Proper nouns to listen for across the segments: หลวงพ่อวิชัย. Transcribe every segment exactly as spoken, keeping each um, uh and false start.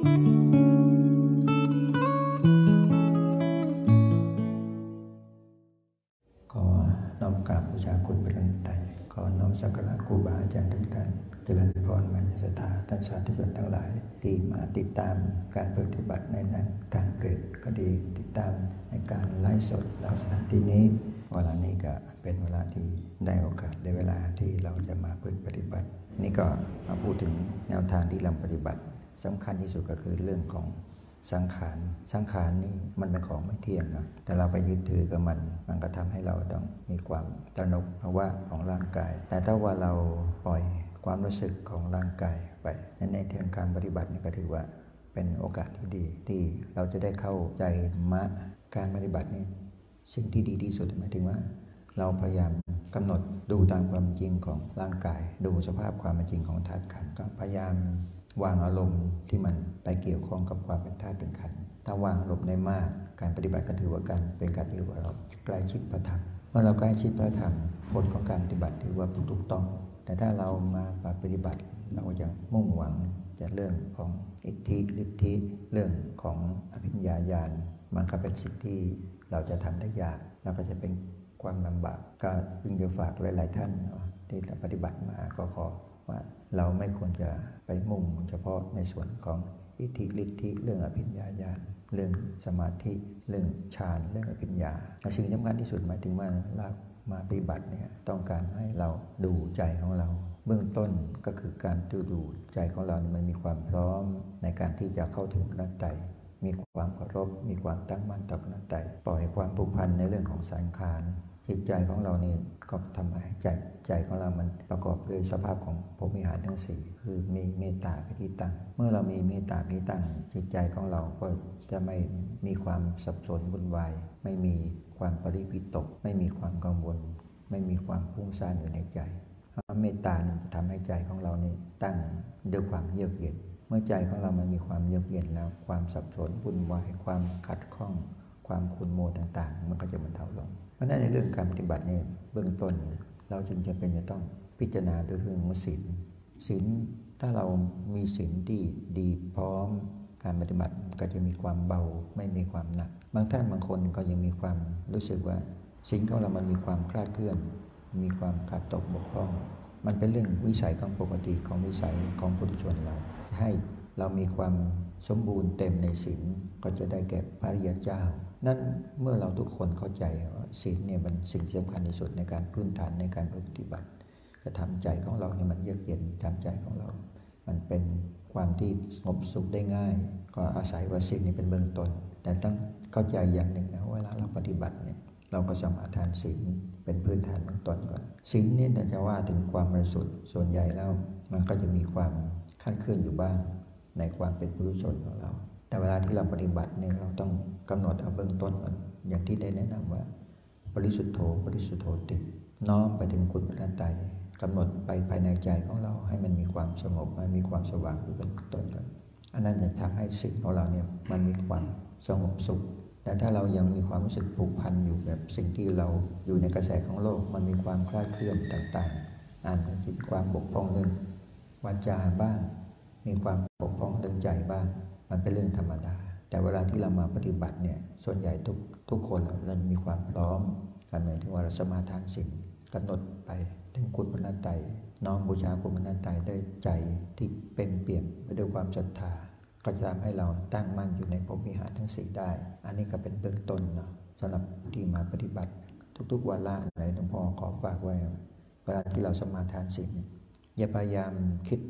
สักการะครูบาอาจารย์ทุกท่านเจริญพรมายศรัทธาท่านสาธุชนทั้งหลายที่มาติดตามการปฏิบัติในนั้นทางเพจก็ดีติดตามในการไลฟ์สดลักษณะที่นี้เวลานี้ก็เป็นเวลาที่ได้โอกาสได้เวลาที่เราจะมาปฏิบัตินี่ก็มาพูดถึงแนวทางที่เราปฏิบัติสำคัญที่สุดก็คือเรื่องของสังขารสังขารนี่มันเป็นของไม่เที่ยงนะแต่เราไปยึดถือกับมันมันก็ทำให้เราต้องมีความตระหนกภาวะของร่างกายแต่ถ้าว่าเราปล่อยความรู้สึกของร่างกายไปในเรื่องการปฏิบัตินี่ก็ถือว่าเป็นโอกาสที่ดีที่เราจะได้เข้าใจมะการปฏิบัตินี่สิ่งที่ดีที่สุดหมายถึงว่าเราพยายามกำหนดดูตามความจริงของร่างกายดูสภาพความเป็นจริงของธาตุขันธ์ก็พยายามวางอารมณ์ที่มันไปเกี่ยวข้องกับความเป็นธาตุเป็นขันธ์ถ้าวางอารมณ์ได้มากการปฏิบัติก็ถือว่าการเป็นการที่ว่าเราใกล้ชิดพระธรรมเมื่อเราใกล้ชิดพระธรรมผลของการปฏิบัติถือว่าถูกต้องแต่ถ้าเรามาปฏิบัติเราจะมุ่งหวังแต่เรื่องของอิทธิฤทธิเรื่องของอภิญญาญาณมันก็เป็นสิ่งที่เราจะทำได้ยากแล้วก็จะเป็นความลำบากก็จึงจะฝากหลายๆท่านที่ปฏิบัติมาก็ขอว่าเราไม่ควรจะไปมุ่งเฉพาะในส่วนของอิทธิฤทธิเรื่องอภิญญาญาณเรื่องสมาธิเรื่องฌานเรื่องอภิญญาสิ่งสำคัญที่สุดหมายถึงว่าเรามาปฏิบัติเนี่ยต้องการให้เราดูใจของเราเบื้องต้นก็คือการดูใจของเรามันมีความพร้อมในการที่จะเข้าถึงพระไตรมีความเคารพมีความตั้งมั่นต่อพระไตรปล่อยความผูกพันในเรื่องของสังขารจิตใจของเราเนี่ยก็ทำให้ใจใจของเรามันประกอบด้วยสภาพของพรหมิหารทั้งสี่คือมีเมตตาเป็นที่ตั้งเมื่อเรามีเมตตาเป็นที่ตั้งจิตใจของเราก็จะไม่มีความสับสนวุ่นวายไม่มีความปริวิตกไม่มีความกังวลไม่มีความฟุ้งซ่านอยู่ในใจเมตตาทำให้ใจของเราเนี่ยตั้งด้วยความเยือกเย็นเมื่อใจของเรามันมีความเยือกเย็นแล้วความสับสนวุ่นวายความขัดข้องความขุ่นมัวต่างๆมันก็จะบรรเทาลงเพราะนั้นในเรื่องการปฏิบัติเนี่ยเบื้องต้นเราจึงจะเป็นจะต้องพิจารณาด้วยเรื่องของศีลศีลถ้าเรามีศีลที่ดีพร้อมการปฏิบัติก็จะมีความเบาไม่มีความหนักบางท่านบางคนก็ยังมีความรู้สึกว่าศีลของเรามันมีความคลาดเคลื่อนมีความขาดตกบกพร่องมันเป็นเรื่องวิสัยของปกติของวิสัยของปุถุชนเราจะให้เรามีความสมบูรณ์เต็มในศีลก็จะได้แก่พระอริยเจ้านั่นเมื่อเราทุกคนเข้าใจว่าศีลเนี่ยมันสิ่งสำคัญที่สุดในการพื้นฐานในการปฏิบัติจะทำใจของเราเนี่ยมันเยือกเย็นทำใจของเรามันเป็นความที่สงบสุขได้ง่ายก็อาศัยว่าศีลนี่เป็นเบื้องต้นแต่ต้องเข้าใจอย่างหนึ่งนะเวลาเราปฏิบัติเนี่ยเราก็สมาทานศีลเป็นพื้นฐานเบื้องต้นก่อนศีลนี่แต่จะว่าถึงความบริสุทธิ์ส่วนใหญ่แล้วมันก็จะมีความคลาดเคลื่อนอยู่บ้างในความเป็นปุถุชนของเราแต่เวลาที่เราปฏิบัติเนี่ยเราต้องกำหนดเอาเบื้องต้นก่อนอย่างที่ได้แนะนำว่าบริสุทธโธบริสุทธโธติน้อมไปถึงคุณพระไตรกำหนดไปภายในใจของเราให้มันมีความสงบให้มีความสว่างอยู่เป็นต้นก่อนอันนั้นจะทำให้ศีลของเราเนี่ยมันมีความสงบสุขแต่ถ้าเรายังมีความรู้สึกผูกพันอยู่แบบสิ่งที่เราอยู่ในกระแสของโลกมันมีความคลาดเคลื่อนต่างๆอาจจะมีความบกพร่องเรื่องวาจาบ้างมีความบกพร่องเรื่องใจบ้างมันเป็นเรื่องธรรมดาแต่เวลาที่เรามาปฏิบัติเนี่ยส่วนใหญ่ทุกทุกคนเรามีความพร้อมการหมายถึงว่าเราสมาทานศีลกำหนดไปถึงคุณพระไตรน้อมบูชาคุณพระไตรด้วยใจที่เป็นเปี่ยมไปด้วยความศรัทธาก็จะทำให้เราตั้งมั่นอยู่ในพรหมิหารทั้งสี่ได้อันนี้ก็เป็นเบื้องต้นเนาะสำหรับที่มาปฏิบัติทุกๆวันละไหนหลวงพ่อขอฝากไว้เวลาที่เราสมาทานศีลอย่าพยายามคิด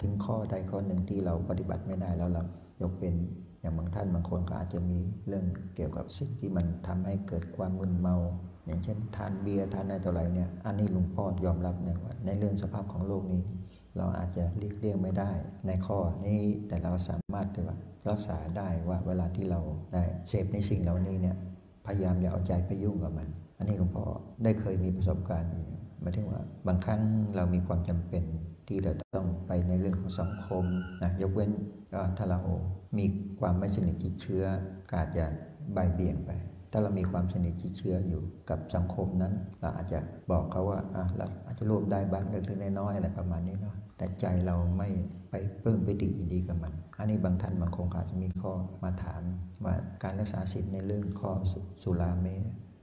ถึงข้อใดข้อหนึ่งที่เราปฏิบัติไม่ได้แล้วเรายกเป็นอย่างบางท่านบางคนก็อาจจะมีเรื่องเกี่ยวกับสิ่งที่มันทำให้เกิดความมึนเมาอย่างเช่นทานเบียร์ทานอะไรต่ออะไรเนี่ยอันนี้หลวงพ่อยอมรับนะว่าในเรื่องสภาพของโลกนี้เราอาจจะเลี่ยงเลี่ยงไม่ได้ในข้อนี้แต่เราสามารถที่ว่ารักษาได้ว่าเวลาที่เราได้เสพในสิ่งเหล่านี้เนี่ยพยายามอย่าเอาใจไปยุ่งกับมันอันนี้หลวงพ่อได้เคยมีประสบการณ์หมายถึงว่าบางครั้งเรามีความจำเป็นที่เราต้องไปในเรื่องของสังคมนะยกเว้นถ้าเรามีความไม่สนิทชิดเชื้อก็อาจจะบ่ายเบี่ยงไป ถ้าเรามีความสนิทชิดเชื้ออยู่กับสังคมนั้นเราอาจจะบอกเขาว่าอ่ะเราอาจจะร่วมได้บ้างเล็กๆน้อยๆอะไรประมาณนี้เนาะแต่ใจเราไม่ไปปลื้มปิติยินดีกับมันอันนี้บางท่านบางคงอาจจะมีข้อมาถามว่าการรักษาศีลในเรื่องข้อสุราเม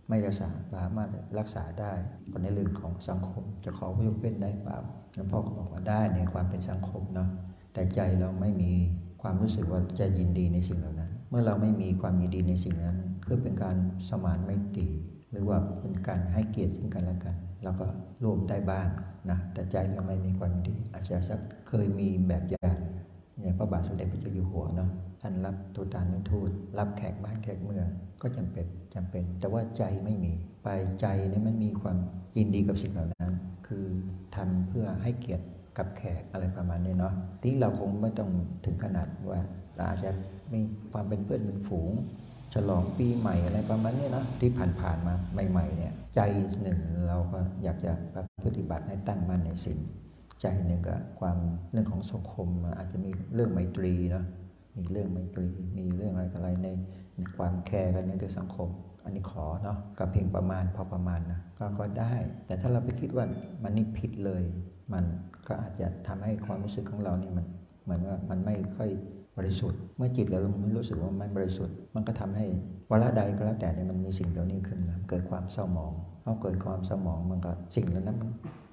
ไม่รักษาสามารถรักษาได้ก็ในเรื่องของสังคมจะขอยกเว้นได้เปล่าหลวงพ่อก็บอกว่าได้ในความเป็นสังคมเนาะแต่ใจเราไม่มีความรู้สึกว่าจะยินดีในสิ่งเหล่านั้นเมื่อเราไม่มีความยินดีในสิ่งนั้นก็เป็นการสมานไมตรีหรือว่าเป็นการให้เกียรติซึ่งกันและกันเราก็ร่วมได้บ้างนะแต่ใจเราไม่มีความยินดีอาจจะสักเคยมีแบบอย่างเนี่ยพระบาทสมเด็จพระเจ้าอยู่หัวเนาะท่านรับทูตานุทูตรับแขกบ้านแขกเมืองก็จำเป็นจำเป็นแต่ว่าใจไม่มีไปใจเนี่ยมันมีความยินดีกับสิ่งเหล่านั้นคือทำเพื่อให้เกียรติกับแขกอะไรประมาณนี้เนาะที่เราคงไม่ต้องถึงขนาดว่าเราอาจจะมีความเป็นเพื่อนเป็นฝูงฉลองปีใหม่อะไรประมาณนี้นะที่ผ่านๆมาใหม่ๆเนี่ยใจหนึ่งเราก็อยากจะปฏิบัติให้ตั้งมั่นในศีลใจหนึ่งก็ความเรื่องของสังคมอาจจะมีเรื่องไมตรีเนาะมีเรื่องไมตรีมีเรื่องอะไรอะไรในในความแคร์กันในเรื่องสังคมอันนี้ขอเนาะกับเพียงประมาณพอประมาณนะก็ก็ได้แต่ถ้าเราไปคิดว่ามันนี่ผิดเลยมันก็อาจจะทำให้ความรู้สึกของเราเนี่ยมันเหมือนว่ามันไม่ค่อยบริสุทธิ์เมื่อจิตเราไม่รู้สึกว่าไม่บริสุทธิ์มันก็ทำให้วาระใดก็แล้วแต่เนี่ยมันมีสิ่งเหล่านี้ขึ้นเกิดความเศร้าหมองพอเกิดความเศร้าหมองมันก็สิ่งเหล่านั้น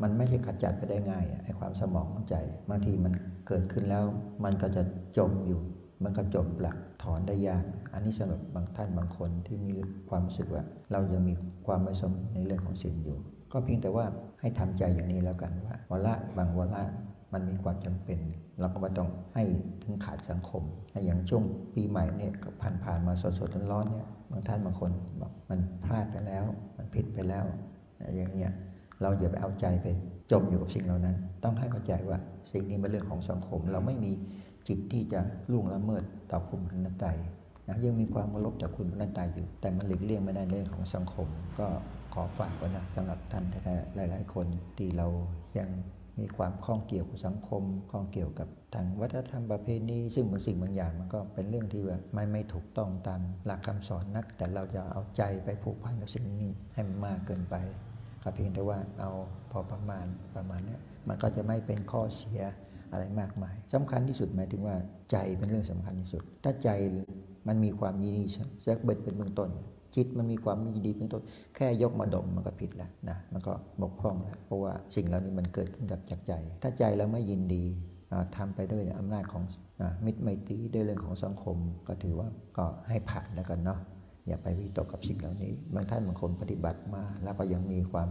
มันไม่ใช่ขจัดไปได้ง่ายไอ้ความเศร้าหมองของใจบางทีมันเกิดขึ้นแล้วมันก็จะจมอยู่มันก็จมหลักถอนได้ยากอันนี้สำหรับบางท่านบางคนที่มีความรู้สึกว่าเรายังมีความไม่สมในเรื่องของศีลอยู่ก็เพียงแต่ว่าให้ทำใจอย่างนี้แล้วกันว่าวาระบางวาระมันมีความจำเป็นเราก็ไม่ต้องให้ถึงขาดสังคมอย่างช่วงปีใหม่เนี่ยก็ผ่านผ่านมาสดๆร้อนๆเนี่ยบางท่านบางคนบอกมันพลาดไปแล้วมันผิดไปแล้วอย่างเงี้ยเราอย่าไปเอาใจไปจมอยู่กับสิ่งเหล่านั้นต้องให้เข้าใจว่าสิ่งนี้เป็นเรื่องของสังคมเราไม่มีจิตที่จะล่วงละเมิดต่อคุณพระนัตไตนะยังมีความเคารพต่อคุณพระนัตไตอยู่แต่มันหลีกเลี่ยงไม่ได้เรื่องของสังคมก็ขอฝากไว้นะสำหรับท่านหลายๆคนที่เรายังมีความข้องเกี่ยวกับสังคมข้องเกี่ยวกับทางวัฒนธรรมประเพณีซึ่งบางสิ่งบางอย่างมันก็เป็นเรื่องที่แบบไม่ไม่ถูกต้องตามหลักคำสอนนักแต่เราจะเอาใจไปผูกพันกับสิ่งนี้ให้มันมากเกินไปก็เพียงแต่ว่าเอาพอประมาณประมาณนี้มันก็จะไม่เป็นข้อเสียอะไรมากมายสำคัญที่สุดหมายถึงว่าใจเป็นเรื่องสำคัญที่สุดถ้าใจมันมีความยินดีจากเบิดเป็นเบื้องต้นจิตมันมีความยินดีเป็นต้นแค่ยกมาดมมันก็ผิดแล้วนะมันก็บกพร่องแล้วเพราะว่าสิ่งเหล่านี้มันเกิดขึ้นกับจากใจถ้าใจเราไม่ยินดีทำไปด้วยอำนาจของมิตรไมตรีด้วยเรื่องของสังคมก็ถือว่าก็ให้ผ่านแล้วกันเนาะอย่าไปวิตกกับสิ่งเหล่านี้บางท่านบางคนปฏิบัติมาแล้วก็ยังมีความ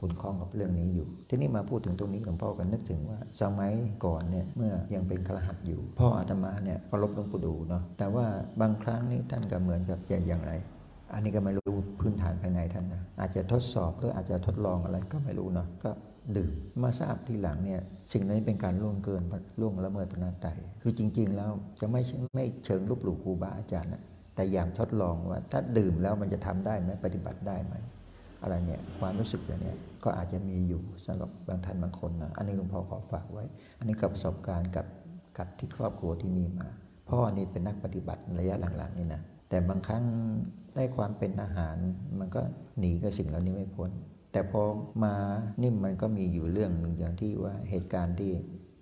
ขุ่นข้องกับเรื่องนี้อยู่ทีนี้มาพูดถึงตรงนี้หลวงพ่อก็นึกถึงว่าสมัยก่อนเนี่ยเมื่อยังเป็นคฤหัสถ์อยู่พ่ออาตมาเนี่ยเคารพหลวงปู่ดูเนาะแต่ว่าบางครั้งนี่ท่านก็เหมือนกับแกอย่างไรอันนี้ก็ไม่รู้พื้นฐานภายในท่านนะอาจจะทดสอบหรืออาจจะทดลองอะไรก็ไม่รู้เนาะก็ดื่มมาทราบทีหลังเนี่ยสิ่งนี้เป็นการล่วงเกินล่วงละเมิดพระนัตไตคือจริงๆแล้วจะไม่ไม่เชิงลบหลู่ครูบาอาจารย์นะแต่อย่างทดลองว่าถ้าดื่มแล้วมันจะทำได้ไหมปฏิบัติได้ไหมอะไรเนี่ยความรู้สึกอย่างนี้ก็อาจจะมีอยู่สำหรับบางท่านบางคนนะอันนี้หลวงพ่อขอฝากไว้อันนี้กับประสบการณ์กับกับที่ครอบครัวที่มีมาพ่อนี่เป็นนักปฏิบัติระยะหลังๆนี่นะแต่บางครั้งได้ความเป็นอาหารมันก็หนีกับสิ่งเหล่านี้ไม่พ้นแต่พอมานี่มันก็มีอยู่เรื่องหนึ่งอย่างที่ว่าเหตุการณ์ที่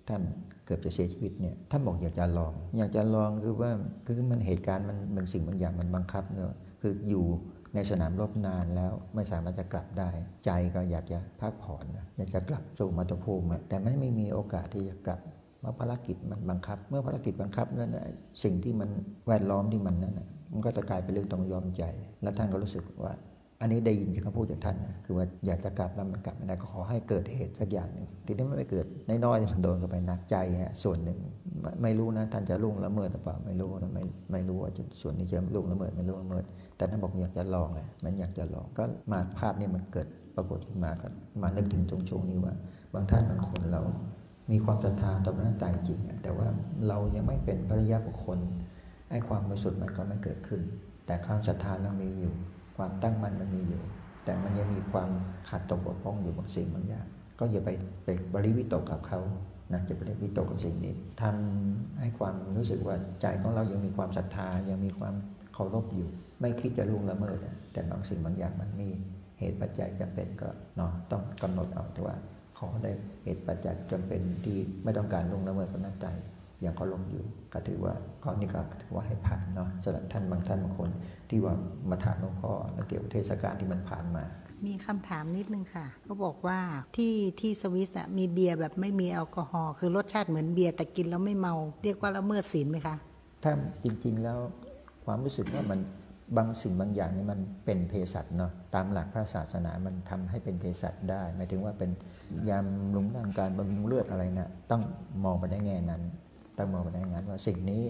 ท่านเกือบจะเสียชีวิตเนี่ยท่านบอกอยากจะลองอยากจะลองคือว่าคือมันเหตุการณ์มันบางสิ่งบางอย่างมันบังคับเนอะคืออยู่ในสนามรบนานแล้วไม่สามารถจะกลับได้ใจก็อยากจะพักผ่อนอยากจะกลับสู่มาตุภูมิแต่มันไม่มีโอกาสที่จะกลับเพราะภารกิจมันบังคับเมื่อภารกิจบังคับนั้นสิ่งที่มันแวดล้อมที่มันนั้นมันก็จะกลายเป็นเรื่องต้องยอมใจแล้วท่านก็รู้สึกว่าอันนี้ได้ยินจากคำพูดจากท่านนะคือว่าอยากจะกลับแล้วมันกลับไม่ได้ก็ขอให้เกิดเหตุสักอย่างหนึ่งทีนี้ไม่เกิดน้อยๆมันโดนเข้าไปหนักใจฮะส่วนหนึ่งไม่รู้นะท่านจะล่วงละเมิดหรือเปล่าไม่รู้นะไม่ไม่รู้ว่าส่วนนี้จะล่วงละเมิดไม่ล่วงละเมิดแต่ท่านบอกอยากจะลองนะมันอยากจะลองก็มาภาพนี้มันเกิดปรากฏขึ้นมาก็มานึกถึงตรงช่วงนี้ว่าบางท่านบางคนเรามีความศรัทธาต่อพระนัตไตจริงแต่ว่าเรายังไม่เป็นพระยาบุคคลไอ้ความบริสุทธิ์มันก็ไม่เกิดขึ้นแต่ความศรัทธาเรามีอยู่ความตั้งมั่นมันมีอยู่แต่มันยังมีความขาดตกบกพร่องอยู่บางสิ่งบางอย่างก็อย่าไปไปบริวิตกกับเขานะจะไปวิตกกับสิ่งนี้ทำให้ความรู้สึกว่าใจของเรายังมีความศรัทธายังมีความ เคารพอยู่ไม่คิดจะล่วงละเมิดแต่บางสิ่งบางอย่างมันมีเหตุปัจจัยจำเป็นก็เนาะต้องกำหนดเอาแต่ว่าขอได้เหตุปัจจัยจำเป็นที่ไม่ต้องการล่วงละเมิดก็น่าใจอย่างเคารพอยู่ก็ถือว่าข้อนี้ก็ถือว่าให้ผ่านเนาะสำหรับท่านบางท่านบางคนที่ว่ามาถามหลวงพ่อและเกี่ยวเทศกาลที่มันผ่านมามีคำถามนิดนึงค่ะเขาบอกว่าที่ที่สวิสอ่ะมีเบียร์แบบไม่มีแอลกอฮอล์คือรสชาติเหมือนเบียร์แต่กินแล้วไม่เมาเรียกว่าละเมิดศีลไหมคะถ้าจริงๆแล้วความรู้สึกว่ามันบางสิ่งบางอย่างนี่มันเป็นเภสัชเนาะตามหลักพระศาสนามันทำให้เป็นเภสัชได้หมายถึงว่าเป็นยามลุงร่างการบำรุงเลือดอะไรนะต้องมองไปได้แง่นั้นต้องมองไปได้แง่นั้นว่าสิ่งนี้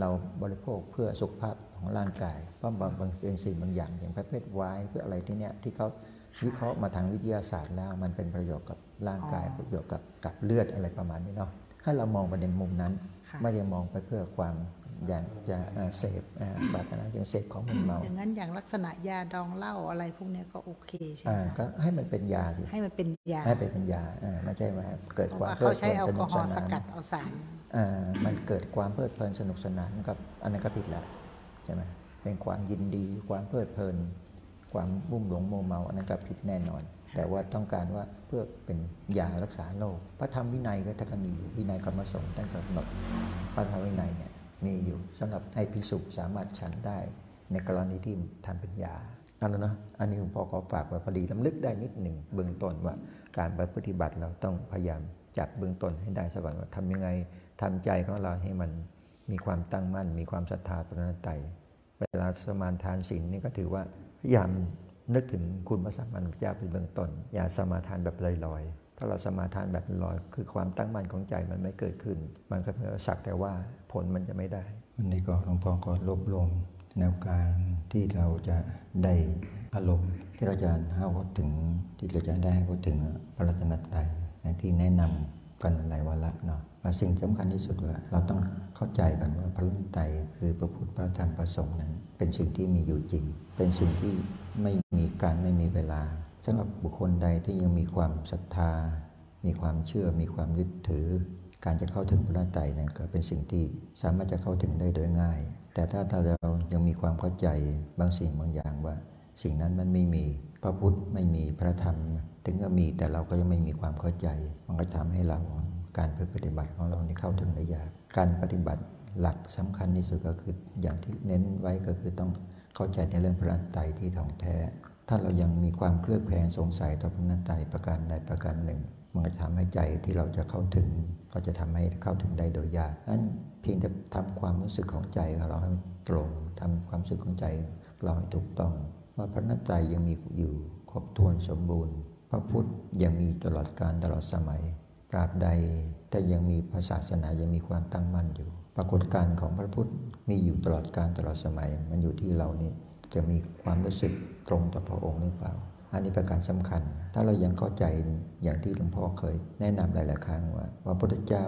เราบริโภคเพื่อสุขภาพของร่างกายเพราะบางบางสิ่งบางอย่างอย่างประเภทไวน์เพื่ออะไรที่เนี้ยที่เขาวิเคราะห์มาทางวิทยาศาสตร์แล้วมันเป็นประโยชน์กับร่างกายประโยชน์กับกับเลือดอะไรประมาณนี้เนาะให้เรามองไปในมุมนั้นไม่ได้มองไปเพื่อความอย่างจะเสพบาตรนะอย่างเสพของมึนเมาอย่างนั้นอย่างลักษณะยาดองเหล้าอะไรพวกนี้ก็โอเคใช่ไหมก็ให้มันเป็นยาสิให้มันเป็นยาให้เป็นเป็นยาไม่ใช่ว่าเกิดความเพลิดเพลินสนุกสนานเขาใช้แอลกอฮอล์สกัดเอาสารมันเกิดความเพลิดเพลินสนุกสนานกับอันนั้นก็ผิดละใช่ไหมเป็นความยินดีความเพลิดเพลินความบุ่มหลงโมเมาอันนั้นก็ผิดแน่นอนแต่ว่าต้องการว่าเพื่อเป็นยารักษาโรคพระธรรมวินัยก็ท่านก็มีอยู่วินัยกรรมสงฆ์ท่านกำหนดพระธรรมวินัยเนี่ยมีอยู่สำหรับให้ภิกษุสามารถฉันได้ในกรณีที่ทำเป็นยาอันนั้นนะอันนี้ผมพอขอฝากไว้พอดีลำลึกได้นิดหนึ่งเบื้องต้นว่าการปฏิบัติเราต้องพยายามจับเบื้องต้นให้ได้สว่างว่าทำยังไงทำใจของเราให้มันมีความตั้งมั่นมีความศรัทธาปรณไตยเวลาสมาทานศีลนี่ก็ถือว่าพยายามนึกถึงคุณพระสัมมาสัมพุทธเจ้าเป็นเบื้องต้นอย่าสมาทานแบบลอยๆถ้าเราสมาทานแบบลอยคือความตั้งมั่นของใจมันไม่เกิดขึ้นมันก็เพื่อสักแต่ว่าผลมันจะไม่ได้วันนี้ก็หลวงพ่อก็รวบรวมแนวการที่เราจะได้อารมณ์ที่เราจะให้เข้าถึงที่เราจะได้เข้าถึงพระรัตนตรัยที่แนะนำกันหลายวาระเนาะสิ่งสำคัญที่สุดว่าเราต้องเข้าใจกันว่าพระรัตนตรัยคือพระพุทธพระธรรมพระสงฆ์นั้นเป็นสิ่งที่มีอยู่จริงเป็นสิ่งที่ไม่มีการไม่มีเวลาสำหรับบุคคลใดที่ยังมีความศรัทธามีความเชื่อมีความยึดถือการจะเข้าถึงพระรัตนตรัยนั้นก็เป็นสิ่งที่สามารถจะเข้าถึงได้โดยง่ายแต่ถ้าเรายังมีความเข้าใจบางสิ่งบางอย่างว่าสิ่งนั้นมันไม่มีพระพุทธไม่มีพระธรรมถึงจะมีแต่เราก็ยังไม่มีความเข้าใจมันก็ทำให้เราการปฏิบัติของเรานี่เข้าถึงได้ยากการปฏิบัติหลักสำคัญที่สุดก็คืออย่างที่เน้นไว้ก็คือต้องเข้าใจในเรื่องพระรัตนตรัยที่ถ่องแท้ถ้าเรายังมีความเคลือบแคลงสงสัยต่อพระรัตนตรัยประการใดประการหนึ่งมันจะทำให้ใจที่เราจะเข้าถึงก็จะทำให้เข้าถึงได้โดยยากนั้นเพียงแต่ทำความรู้สึกของใจของเราให้ตรงทำความรู้สึกของใจเราให้ถูกต้องว่าพระรัตนตรัยยังมีอยู่ครบถ้วนสมบูรณ์พระพุทธยังมีตลอดกาลตลอดสมัยตราบใดแต่ยังมีพระศาสนายังมีความตั้งมั่นอยู่ปรากฏการณ์ของพระพุทธมีอยู่ตลอดกาลตลอดสมัยมันอยู่ที่เรานี่จะมีความรู้สึกตรงต่อพระองค์หรือเปล่าอันนี้ประการสำคัญถ้าเรายังเข้าใจอย่างที่หลวงพ่อเคยแนะนำหลายๆครั้งว่าพระพุทธเจ้า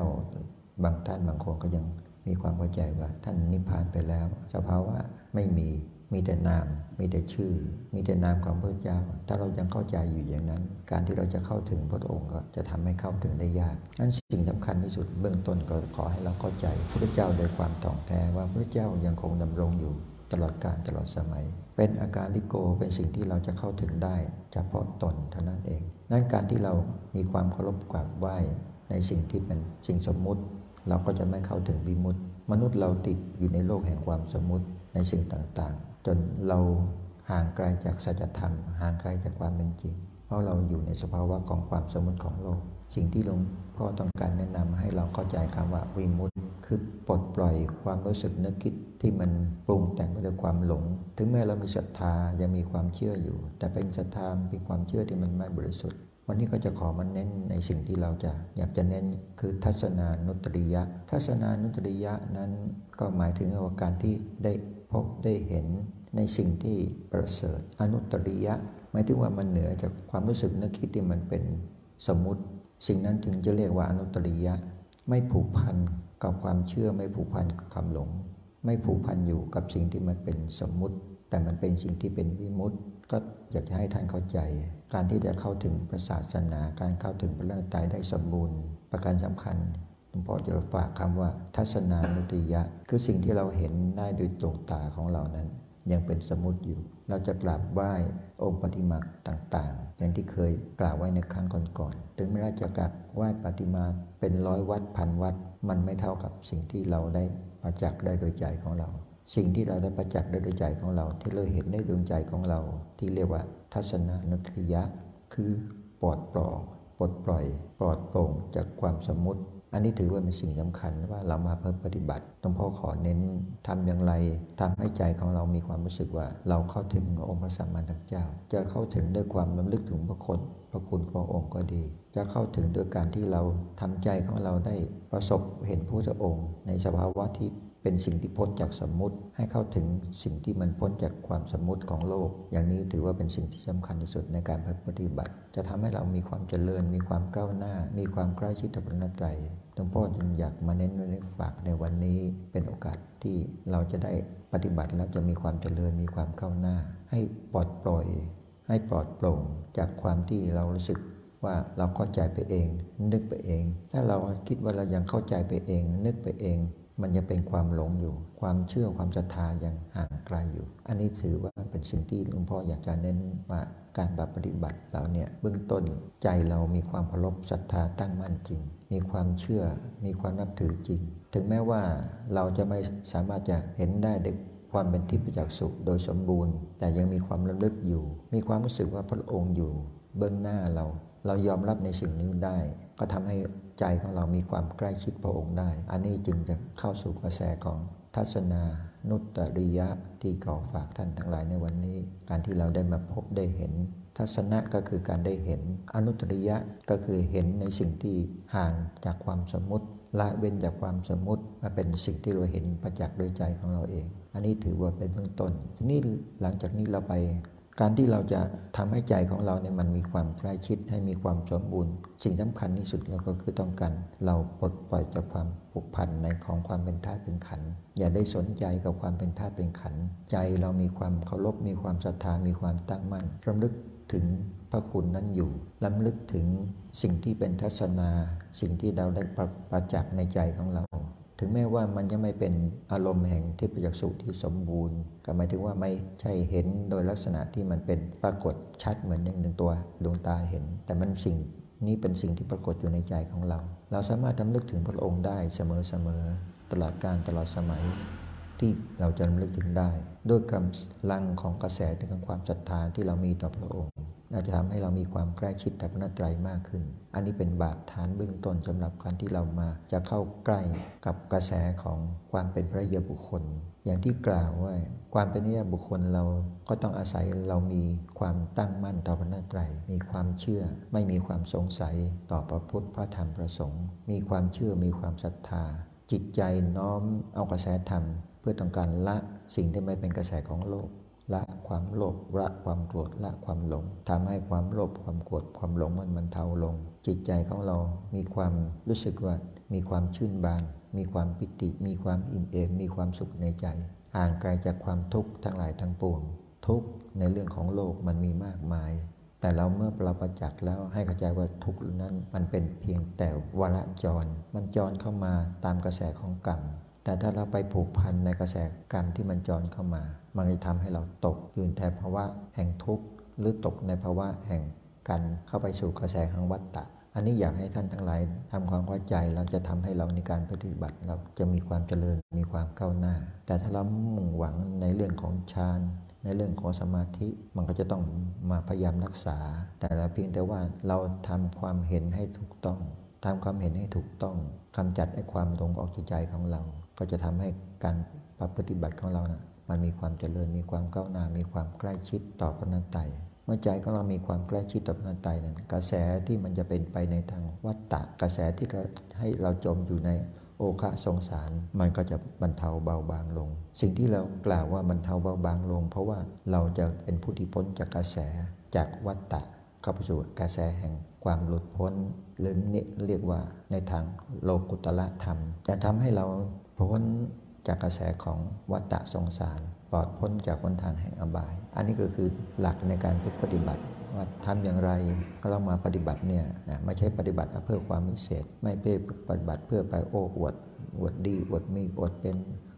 บางท่านบางคนก็ยังมีความเข้าใจว่าท่านนิพพานไปแล้วสภาวะไม่มีมีแต่นามมีแต่ชื่อมีแต่นามของพระเจ้าถ้าเรายังเข้าใจอยู่อย่างนั้นการที่เราจะเข้าถึงพระองค์ก็จะทำให้เข้าถึงได้ยากนั้นสิ่งสำคัญที่สุดเบื้องต้นก็ขอให้เราเข้าใจพระเจ้าโดยความถ่องแท้ว่าพระเจ้ายังคงดำรงอยู่ตลอดกาลตลอดสมัยเป็นอาการลิโกเป็นสิ่งที่เราจะเข้าถึงได้เฉพาะตนเท่านั้นเองนั่นการที่เรามีความเคารพกราบไหว้ในสิ่งที่เป็นสิ่งสมมุติเราก็จะไม่เข้าถึงวิมุตติมนุษย์เราติดอยู่ในโลกแห่งความสมมุติในสิ่งต่างๆจนเราห่างไกลจากสัจธรรมห่างไกลจากความเป็นจริงเพราะเราอยู่ในสภาวะของความสมมุติของโลกสิ่งที่หลวงพ่อต้องการแนะนำให้เราเข้าใจคำว่าวิมุตติคือปลดปล่อยความรู้สึกนึกคิดที่มันปรุงแต่งไปด้วยความหลงถึงแม้เรามีศรัทธายังมีความเชื่ออยู่แต่เป็นศรัทธาเป็นความเชื่อที่มันไม่บริสุทธิ์วันนี้ก็จะขอมันเน้นในสิ่งที่เราจะอยากจะเน้นคือทัศนานุตริยะทัศนานุตริยะนั้นก็หมายถึงว่าการที่ได้พบได้เห็นในสิ่งที่ประเสริฐอนุตริยะหมายถึงว่ามันเหนือจากความรู้สึกนึกคิดที่มันเป็นสมมุติสิ่งนั้นถึงจะเรียกว่าอนุตริยะไม่ผูกพันกับความเชื่อไม่ผูกพันกับความหลงไม่ผูกพันอยู่กับสิ่งที่มันเป็นสมมุติแต่มันเป็นสิ่งที่เป็นวิมุตติก็อยากจะให้ท่านเข้าใจการที่จะเข้าถึงพระศาสนาการเข้าถึงพระรัตนตรัยได้สมบูรณ์ประการสำคัญ หลวงพ่อจะฝากคำว่าทัศนานุติยะคือสิ่งที่เราเห็นได้โดยดวงตาของเรานั้นยังเป็นสมมุติอยู่เราจะกราบไหว้องค์ปฏิมาต่างๆอย่างที่เคยกล่าวไว้ในครั้งก่อนๆถึงแม้เราจะกราบไหว้ปฏิมาเป็นร้อยวัดพันวัดมันไม่เท่ากับสิ่งที่เราได้ประจักษ์ได้โดยใจของเราสิ่งที่เราได้ประจักษ์ได้โดยใจของเราที่เราเห็นได้ดวงใจของเราที่เรียกว่าทัศนานุติยะคือปลอดปล่อยปลดปล่อยปลอดโปร่งจากความสมมุติอันนี้ถือว่าเป็นสิ่งสำคัญว่าเรามาเพื่อปฏิบัติหลวงพ่อขอเน้นทำอย่างไรทำให้ใจของเรามีความรู้สึกว่าเราเข้าถึงองค์พระสัมมาสัมพุทธเจ้าจะเข้าถึงด้วยความรำลึกถึงพระคุณพระคุณขององค์ก็ดีจะเข้าถึงด้วยการที่เราทำใจของเราได้ประสบเห็นพระพุทธองค์ในสภาวะที่เป็นสิ่งที่พ้นจากสมมุติให้เข้าถึงสิ่งที่มันพ้นจากความสมมุติของโลกอย่างนี้ถือว่าเป็นสิ่งที่สำคัญที่สุดในการปฏิบัติจะทำให้เรามีความเจริญมีความก้าวหน้ามีความใกล้ชิดต่อพระรัตนตรัยหลวงพ่อจึงอยากมาเน้นในฝากในวันนี้เป็นโอกาสที่เราจะได้ปฏิบัติแล้วจะมีความเจริญมีความก้าวหน้าให้ปลอดปล่อยให้ปลอดโปร่งจากความที่เรารู้สึกว่าเราเข้าใจไปเองนึกไปเองถ้าเราคิดว่าเรายังเข้าใจไปเองนึกไปเองมันจะเป็นความหลงอยู่ความเชื่อความศรัทธายังห่างไกลอยู่อันนี้ถือว่าเป็นสิ่งที่หลวงพ่ออยากจะเน้นว่าการปฏิบัติเราเนี่ยเบื้องต้นใจเรามีความเคารพศรัทธาตั้งมั่นจริงมีความเชื่อมีความนับถือจริงถึงแม้ว่าเราจะไม่สามารถจะเห็นได้ด้วยความเป็นทิพยจักษุโดยสมบูรณ์แต่ยังมีความระลึกอยู่มีความรู้สึกว่าพระองค์อยู่เบื้องหน้าเราเรายอมรับในสิ่งนี้ได้ก็ทำให้ใจของเรามีความใกล้ชิดพระองค์ได้อันนี้จึงจะเข้าสู่กระแสของทัศนานุตริยะที่ขอฝากท่านทั้งหลายในวันนี้การที่เราได้มาพบได้เห็นทัศนะก็คือการได้เห็นอนุตริยะก็คือเห็นในสิ่งที่ห่างจากความสมมุติละเว้นจากความสมมุติมาเป็นสิ่งที่เราเห็นประจักษ์ด้วยใจของเราเองอันนี้ถือว่าเป็นเบื้องต้นทีนี้หลังจากนี้เราไปการที่เราจะทำให้ใจของเราเนี่ยมันมีความใกล้ชิดให้มีความสมบูรณ์สิ่งสำคัญที่สุดเราก็คือต้องการเราปลดปล่อยจากความผูกพันในของความเป็นธาตุเป็นขันธ์อย่าได้สนใจกับความเป็นธาตุเป็นขันธ์ใจเรามีความเคารพมีความศรัทธามีความตั้งมั่นรำลึกถึงพระคุณนั้นอยู่รำลึกถึงสิ่งที่เป็นทัศนาสิ่งที่เราได้ประจักษ์ในใจของเราถึงแม้ว่ามันยังไม่เป็นอารมณ์แห่งทิพยจักษุที่สมบูรณ์ก็หมายถึงว่าไม่ใช่เห็นโดยลักษณะที่มันเป็นปรากฏชัดเหมือนอย่างหนึ่งตัวดวงตาเห็นแต่มันสิ่งนี้เป็นสิ่งที่ปรากฏอยู่ในใจของเราเราสามารถรำลึกถึงพระองค์ได้เสมอๆตลอดกาลตลอดสมัยที่เราจะรำลึกถึงได้ด้วยกำลังของกระแสถึงความศรัทธาที่เรามีต่อพระองค์เราจะทำให้เรามีความใกล้ชิดต่อพระรัตนตรัยมากขึ้นอันนี้เป็นบาทฐานเบื้องต้นสำหรับการที่เรามาจะเข้าใกล้กับกระแสของความเป็นพระยาบุคคลอย่างที่กล่าวว่าความเป็นพระยาบุคคลเราก็ต้องอาศัยเรามีความตั้งมั่นต่อพระรัตนตรัยมีความเชื่อไม่มีความสงสัยต่อพระพุทธพระธรรมพระสงฆ์มีความเชื่อมีความศรัทธาจิตใจน้อมเอากระแสธรรมเพื่อต้องการละสิ่งที่ไม่เป็นกระแสของโลกละความโลภละความโกรธละความหลงทำให้ความโลภความโกรธความหลงมันมันเทาลงจิตใจของเรามีความรู้สึกว่ามีความชื่นบานมีความปิติมีความอิ่มเอมมีความสุขในใจห่างไกลจากความทุกข์ทั้งหลายทั้งปวงทุกข์ในเรื่องของโลกมันมีมากมายแต่เราเมื่อเราประจักษ์แล้วให้เข้าใจว่าทุกข์นั้นมันเป็นเพียงแต่วาระจรมันจรเข้ามาตามกระแสของกรรมแต่ถ้าเราไปผูกพันในกระแสกรรมที่มันจรเข้ามามันจะทำให้เราตกอยู่ในภาวะแห่งทุกข์หรือตกในภาวะแห่งการเข้าไปสู่กระแสของวัฏฏะอันนี้อยากให้ท่านทั้งหลายทำความเข้าใจเราจะทำให้เราในการปฏิบัติเราจะมีความเจริญมีความก้าวหน้าแต่ถ้าเรามุ่งหวังในเรื่องของฌานในเรื่องของสมาธิมันก็จะต้องมาพยายามรักษาแต่ละเพียงแต่ว่าเราทำความเห็นให้ถูกต้องทำความเห็นให้ถูกต้องกำจัดไอ้ความหลงออกจากใจของเราก็จะทำให้การปฏิบัติของเรานะมันมีความเจริญมีความก้าวหน้ามีความใกล้ชิดต่อพระนัตไตเมื่อใจของเรามีความใกล้ชิดต่อพระนัตไตนั้นกระแสที่มันจะเป็นไปในทางวัฏฏะกระแสที่ให้เราจมอยู่ในโอฆะสงสารมันก็จะบรรเทาเบาบางลงสิ่งที่เรากล่าวว่าบรรเทาเบาบางลงเพราะว่าเราจะเป็นผู้ที่พ้นจากกระแสจากวัฏฏะเข้าไปสู่กระแสแห่งความหลุดพ้นหรือนี่เรียกว่าในทางโลกุตตรธรรมจะทำให้เราพ้นจากกระแสของวัฏฏะสงสารปลอดพ้นจากหนทางแห่งอบายอันนี้ก็คือหลักในการปฏิบัติ ว่าทำอย่างไรก็เรามาปฏิบัติเนี่ยนะไม่ใช่ปฏิบัติเพื่อความวิเศษไม่เพื่อปฏิบัติเพื่อไปโอ้อวดอวดดีอวดมีอวดเป็น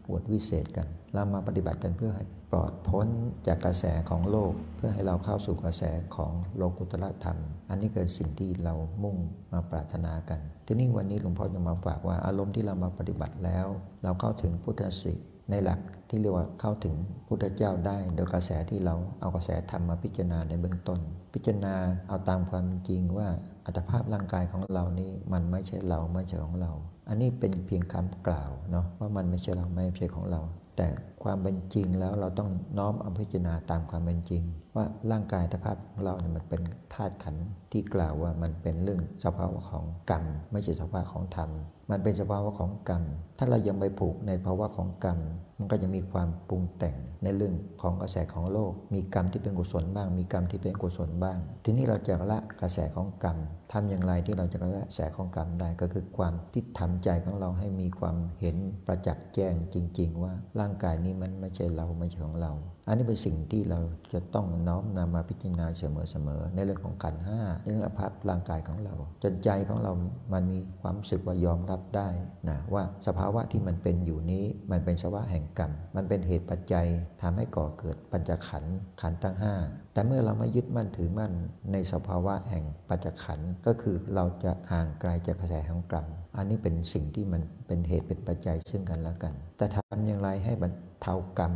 อวดวิเศษกันเรามาปฏิบัติกันเพื่อให้ปลอดพ้นจากกระแสของโลกเพื่อให้เราเข้าสู่กระแสของโลกุตตรธรรมอันนี้เกิดสิ่งที่เรามุ่งมาปรารถนากันที่นี่วันนี้หลวงพ่อจะมาฝากว่าอารมณ์ที่เรามาปฏิบัติแล้วเราเข้าถึงพุทธสิกข์ในหลักที่เรียกว่าเข้าถึงพุทธเจ้าได้โดยกระแสที่เราเอากระแสธรรมมาพิจารณาในเบื้องต้นพิจารณาเอาตามความจริงว่าอัตภาพร่างกายของเรานี้มันไม่ใช่เราไม่ใช่ของเราอันนี้เป็นเพียงคำกล่าวเนาะว่ามันไม่ใช่เราไม่ใช่ของเราแต่ความเป็นจริงแล้วเราต้องน้อมเอาพิจารณาตามความเป็นจริงว่าร่างกายอัตภาพของเราเนี่ยมันเป็นธาตุขันธ์ที่กล่าวว่ามันเป็นเรื่องสภาวะของกรรมไม่ใช่สภาวะของธรรมมันเป็นสภาวะของกรรมถ้าเรายังไปผูกในภาวะของกรรมมันก็จะมีความปรุงแต่งในเรื่องของกระแสของโลกมีกรรมที่เป็นกุศลบ้างมีกรรมที่เป็นอกุศลบ้างทีนี้เราจะละกระแสของกรรมทำอย่างไรที่เราจะละกระแสของกรรมได้ก็คือความที่ทำใจของเราให้มีความเห็นประจักษ์แจ้งจริงๆว่าร่างกายนี้มันไม่ใช่เราไม่ใช่ของเราอันนี้เป็นสิ่งที่เราจะต้องน้อมนำมาพิจารณาเสมอๆในเรื่องของขันธ์ห้าในเรื่องอาภาพร่างกายของเราจนใจของเรามันมีความรู้สึกว่ายอมรับได้นะว่าสภาวะที่มันเป็นอยู่นี้มันเป็นสภาวะแห่งกรรมมันเป็นเหตุปัจจัยทำให้ก่อเกิดปัญจขันธ์ขันธ์ทั้งห้าแต่เมื่อเราไม่ยึดมั่นถือมั่นในสภาวะแห่งปัจจขันธ์ก็คือเราจะห่างไกลจากกระแสของกรรมอันนี้เป็นสิ่งที่มันเป็นเหตุเป็นปัจจัยซึ่งกันและกันแต่ทำอย่างไรให้บรรเทากรรม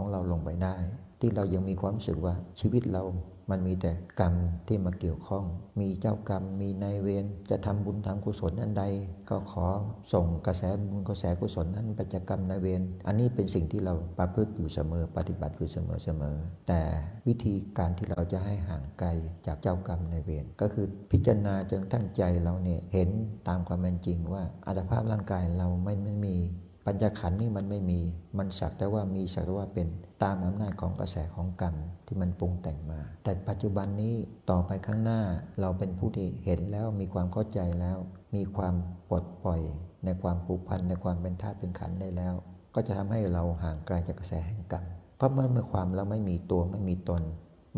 ของเราลงไปได้ที่เรายังมีความรู้สึกว่าชีวิตเรามันมีแต่กรรมที่มาเกี่ยวข้องมีเจ้ากรรมมีนายเวรจะทำบุญทำกุศลอันใดก็ขอส่งกระแสบุญกระแสกุศลนั้นไปจากกรรมนายเวรอันนี้เป็นสิ่งที่เราประพฤติอยู่เสมอปฏิบัติอยู่เสมอเสมอแต่วิธีการที่เราจะให้ห่างไกลจากเจ้ากรรมนายเวรก็คือพิจารณาจนทั้งใจเราเนี่ยเห็นตามความเป็นจริงว่าอัตภาพร่างกายเราไม่ไม่มีปัญจขันธ์นี่มันไม่มีมันสักแต่ว่ามีสักแต่ว่าเป็นตามอำนาจของกระแสของกรรมที่มันปรุงแต่งมาแต่ปัจจุบันนี้ต่อไปข้างหน้าเราเป็นผู้ที่เห็นแล้วมีความเข้าใจแล้วมีความปลดปล่อยในความผูกพันในความเป็นธาตุเป็นขันธ์ได้แล้วก็จะทำให้เราห่างไกลจากกระแสแห่งกรรมเพราะเมื่อความเราไม่มีตัวไม่มีตน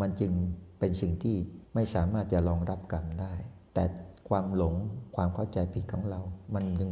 มันจึงเป็นสิ่งที่ไม่สามารถจะรองรับกรรมได้แต่ความหลงความเข้าใจผิดของเรามันจึง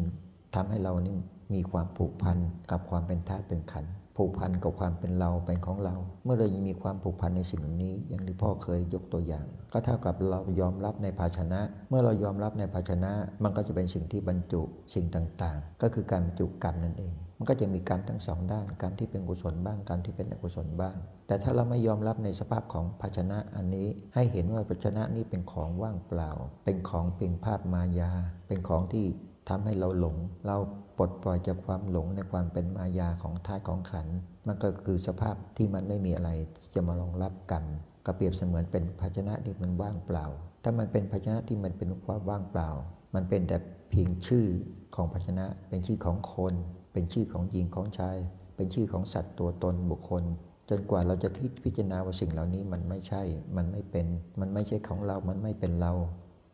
ทำให้เรานี่มีความผูกพันกับความเป็นธาตุเป็นขันธ์ผูกพันกับความเป็นเราเป็นของเราเมื่อเรายังมีความผูกพันในสิ่งนี้อย่างที่พ่อเคยยกตัวอย่างก็เท่ากับเรายอมรับในภาชนะเมื่อเรายอมรับในภาชนะมันก็จะเป็นสิ่งที่บรรจุสิ่งต่างๆก็คือการบรรจุกรรมนั่นเองมันก็จะมีกรรมทั้งสองด้านกรรมที่เป็นกุศลบ้างกรรมที่เป็นอกุศลบ้างแต่ถ้าเราไม่ยอมรับในสภาพของภาชนะอันนี้ให้เห็นว่าภาชนะนี้เป็นของว่างเปล่าเป็นของเพียงภาพมายาเป็นของที่ทำให้เราหลงเราปลดปล่อยจากความหลงในความเป็นมายาของธาตุของขันธ์มันก็คือสภาพที่มันไม่มีอะไรจะมารองรับกรรมก็เปรียบเสมือนเป็นภาชนะที่มันว่างเปล่าถ้ามันเป็นภาชนะที่มันเป็นความว่างเปล่ามันเป็นแต่เพียงชื่อของภาชนะเป็นชื่อของคนเป็นชื่อของหญิงของชายเป็นชื่อของสัตว์ตัวตนบุคคลจนกว่าเราจะคิดพิจารณาว่าสิ่งเหล่านี้มันไม่ใช่มันไม่เป็นมันไม่ใช่ของเรามันไม่เป็นเรา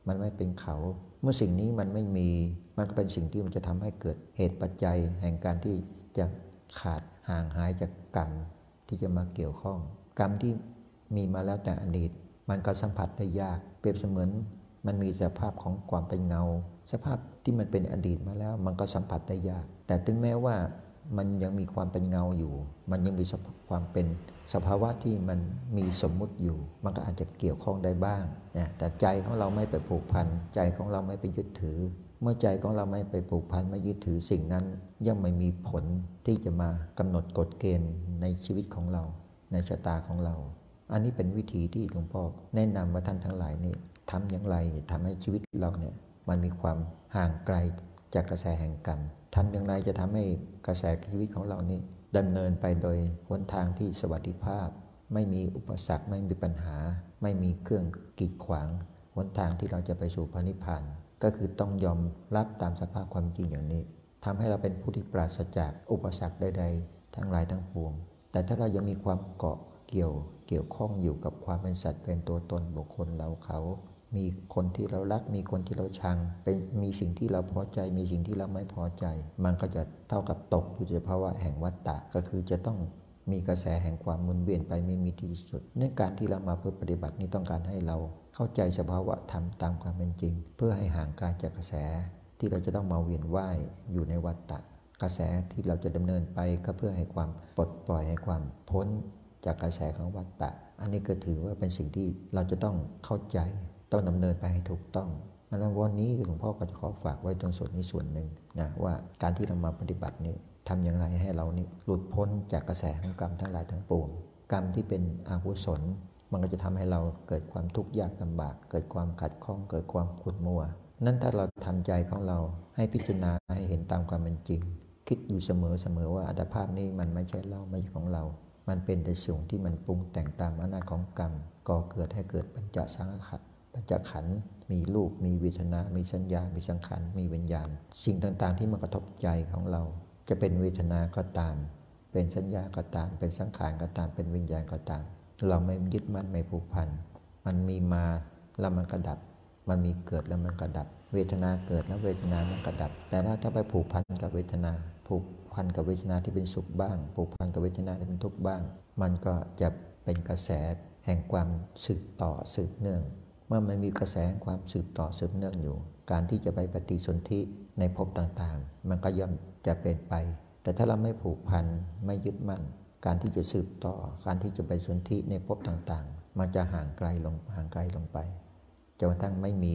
มันไม่เป็นเขาเมื่อสิ่งนี้มันไม่มีมันก็เป็นสิ่งที่มันจะทำให้เกิดเหตุปัจจัยแห่งการที่จะขาดห่างหายจากกรรมที่จะมาเกี่ยวข้องกรรมที่มีมาแล้วแต่อดีตมันก็สัมผัสได้ยากเปรียบเสมือนมันมีสภาพของความเป็นเงาสภาพที่มันเป็นอดีตมาแล้วมันก็สัมผัสได้ยากแต่ถึงแม้ว่ามันยังมีความเป็นเงาอยู่มันยังมีความเป็นสภาวะที่มันมีสมมุติอยู่มันก็อาจจะเกี่ยวข้องได้บ้างนะแต่ใจของเราไม่ไปผูกพันใจของเราไม่ไปยึดถือเมื่อใจของเราไม่ไปผูกพันไม่ยึดถือสิ่งนั้นย่อมไม่มีผลที่จะมากำหนดกฎเกณฑ์ในชีวิตของเราในชะตาของเราอันนี้เป็นวิธีที่หลวงพ่อแนะนำว่าท่านทั้งหลายนี่ทำอย่างไรทำให้ชีวิตเราเนี่ยมันมีความห่างไกลจากกระแสแห่งกรรมทำอย่างไรจะทำให้กระแสชีวิตของเรานี่ดำเนินไปโดยหนทางที่สวัสดิภาพไม่มีอุปสรรคไม่มีปัญหาไม่มีเครื่องกีดขวางหนทางที่เราจะไปสู่พระนิพพานก็คือต้องยอมรับตามสภาพความจริงอย่างนี้ทำให้เราเป็นผู้ที่ปราศจากอุปสรรคใดๆทั้งหลายทั้งปวงแต่ถ้าเรายังมีความเกาะเกี่ยวเกี่ยวข้องอยู่กับความเป็นสัตว์เป็นตัวตนบุคคลเราเขามีคนที่เรารักมีคนที่เราชังเป็นมีสิ่งที่เราพอใจมีสิ่งที่เราไม่พอใจมันก็จะเท่ากับตกอยู่ในภาวะแห่งวัฏฏะก็คือจะต้อง มีกระแสแห่งความหมุนเวียนไปไม่มีที่สุดเนื่องการที่เรามาเพื่อปฏิบัตินี้ต้องการให้เราเข้าใจสภาวะธรรมตามความเป็นจริงเพื่อให้ห่างไกลจากกระแสที่เราจะต้องมาเวียนว่ายอยู่ในวัฏฏะกระแสที่เราจะดำเนินไปก็เพื่อให้ความปลดปล่อยให้ความพ้นจากกระแสของวัฏฏะอันนี้ก็ถือว่าเป็นสิ่งที่เราจะต้องเข้าใจต้องดำเนินไปให้ถูกต้องอันนั้นวันนี้หลวงพ่อก็จะขอฝากไว้ตรงส่วนนี้ส่วนหนึ่งนะว่าการที่เรามาปฏิบัตินี้ทำอย่างไรให้เรานี่หลุดพ้นจากกระแสของกรรมทั้งหลายทั้งปวงกรรมที่เป็นอกุศลมันก็จะทำให้เราเกิดความทุกข์ยากลาบากเกิดความขัดข้องเกิดความขุ่นมัวนั่นถ้าเราทำใจของเราให้พิจารณาให้เห็นตามความเป็นจริงคิดอยู่เสมอเสมอว่าอัตภาพนี้มันไม่ใช่เราไม่ใช่ของเรามันเป็นแต่สิ่งที่มันปรุงแต่งตามอำนาจของกรรมก่อเกิดให้เกิดปัญจสังขารปัญจขันธ์มีรูปมีเวทนามีสัญญามีสังขารมีวิญญาณสิ่งต่างๆที่มากระทบใจของเราจะเป็นเวทนาก็ตามเป็นสัญญาก็ตามเป็นสังขารก็ตามเป็นวิญญาณก็ตามเราไม่ยึดมั่นไม่ผูกพันมันมีมาแล้วมันก็ดับมันมีเกิดแล้วมันก็ดับเวทนาเกิดแล้วเวทนามันก็ดับแต่ถ้าถ้าไปผูกพันกับเวทนาผูกพันกับเวทนาที่เป็นสุขบ้างผูกพันกับเวทนาที่เป็นทุกข์บ้างมันก็จะเป็นกระแสแห่งความสืบต่อสืบเนื่องเมื่อมันมีกระแสแห่งความสืบต่อสืบเนื่องอยู่การที่จะไปปฏิสนธิในภพต่างๆมันก็ย่อมจะเป็นไปแต่ถ้าเราไม่ผูกพันไม่ยึดมั่นการที่จะสืบต่อการที่จะไปสนธิในภพต่างๆมันจะห่างไกลลงห่างไกลลงไปจนกระทั่งไม่มี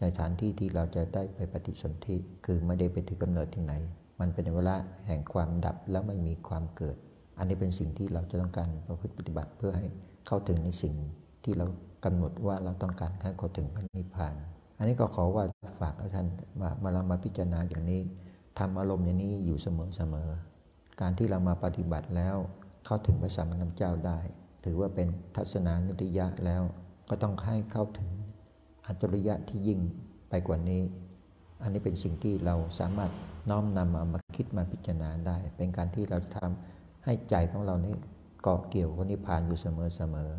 ในสถานที่ที่เราจะได้ไปปฏิสนธิคือไม่ได้ไปถือกำเนิดที่ไหนมันเป็นเวลาแห่งความดับแล้วไม่มีความเกิดอันนี้เป็นสิ่งที่เราจะต้องการประพฤติปฏิบัติเพื่อให้เข้าถึงในสิ่งที่เรากำหนดว่าเราต้องการให้เข้าถึงพระนิพพานอันนี้ก็ขอว่าฝากท่านมามาเรามาพิจารณาอย่างนี้ทำอารมณ์อย่างนี้อยู่เสมอเสมอการที่เรามาปฏิบัติแล้วเข้าถึงพระสัมมาสัมพุทธเจ้าได้ถือว่าเป็นทัศนานุติยะแล้วก็ต้องให้เข้าถึงอัจฉริยะที่ยิ่งไปกว่านี้อันนี้เป็นสิ่งที่เราสามารถน้อมนำมามาคิดมาพิจารณาได้เป็นการที่เราทำให้ใจของเรานี้เกาะเกี่ยวกับนิพพานอยู่เสมอเสมอ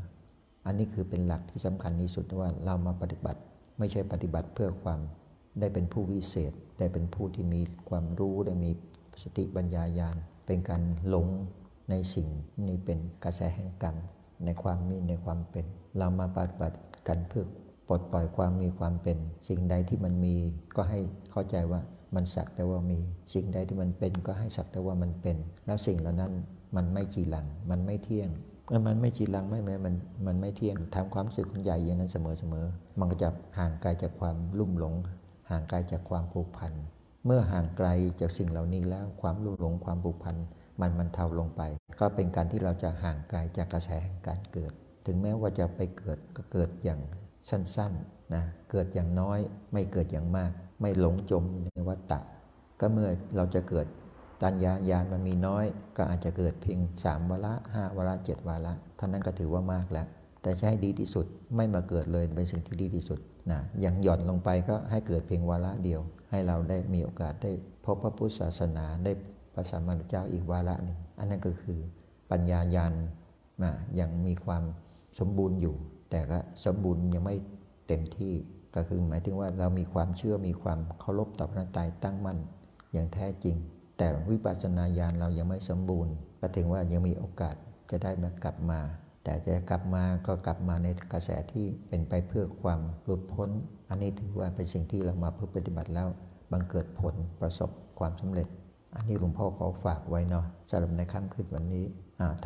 อันนี้คือเป็นหลักที่สำคัญที่สุดว่าเรามาปฏิบัติไม่ใช่ปฏิบัติเพื่อความได้เป็นผู้วิเศษได้เป็นผู้ที่มีความรู้ได้มีสติปัญญาญาณเป็นการหลงในสิ่งนี้เป็นกระแสแห่งกรรมในความมีในความเป็นเรามาปฏิบัติกันเพื่อปลดปล่อยความมีความเป็นสิ่งใดที่มันมีก็ให้เข้าใจว่ามันสักแต่ว่ามีสิ่งใดที่มันเป็นก็ให้สักแต่ว่ามันเป็นแล้วสิ่งเหล่านั้นมันไม่จีรังมันไม่เที่ยงเมื่อมันไม่จีรังไม่แม้มันมันไม่เที่ยงทำความรู้สึกของใหญ่อย่างนั้นเสมอเสมอมันก็จะห่างไกลจากความลุ่มหลงห่างไกลจากความผูกพันเมื่อห่างไกลจากสิ่งเหล่านี้แล้วความลุ่มหลงความผูกพันมันมันเทาลงไปก็เป็นการที่เราจะห่างไกลจากกระแสแห่งการเกิดถึงแม้ว่าจะไปเกิดก็เกิดอย่างสั้นๆนะเกิดอย่างน้อยไม่เกิดอย่างมากไม่หลงจมในวัฏฏะก็เมื่อเราจะเกิดตัญญาญาณมันมีน้อยก็อาจจะเกิดเพียงสามวาระห้าวาระเจ็ดวาระเท่านั้นก็ถือว่ามากแล้วแต่จะให้ดีที่สุดไม่มาเกิดเลยเป็นสิ่งที่ดีที่สุดนะอย่างหย่อนลงไปก็ให้เกิดเพียงวาระเดียวให้เราได้มีโอกาสได้พบพระพุทธศาสนาได้พระสัมมาสัมพุทธเจ้าอีกวาระหนึ่งอันนั้นก็คือปัญญาญาณนะยังมีความสมบูรณ์อยู่แต่ก็สมบูรณ์ยังไม่เต็มที่ก็คือหมายถึงว่าเรามีความเชื่อมีความเคารพต่อพระไตรตั้งมั่นอย่างแท้จริงแต่วิปัสสนาญาณเรายังไม่สมบูรณ์ก็ถึงว่ายังมีโอกาสจะได้มากลับมาแต่จะกลับมาก็กลับมาในกระแสที่เป็นไปเพื่อความหลุดพ้นอันนี้ถือว่าเป็นสิ่งที่เรามาเพื่อปฏิบัติแล้วบังเกิดผลประสบความสำเร็จอันนี้หลวงพ่อขอฝากไว้เนาะสำหรับในค่ำคืนวันนี้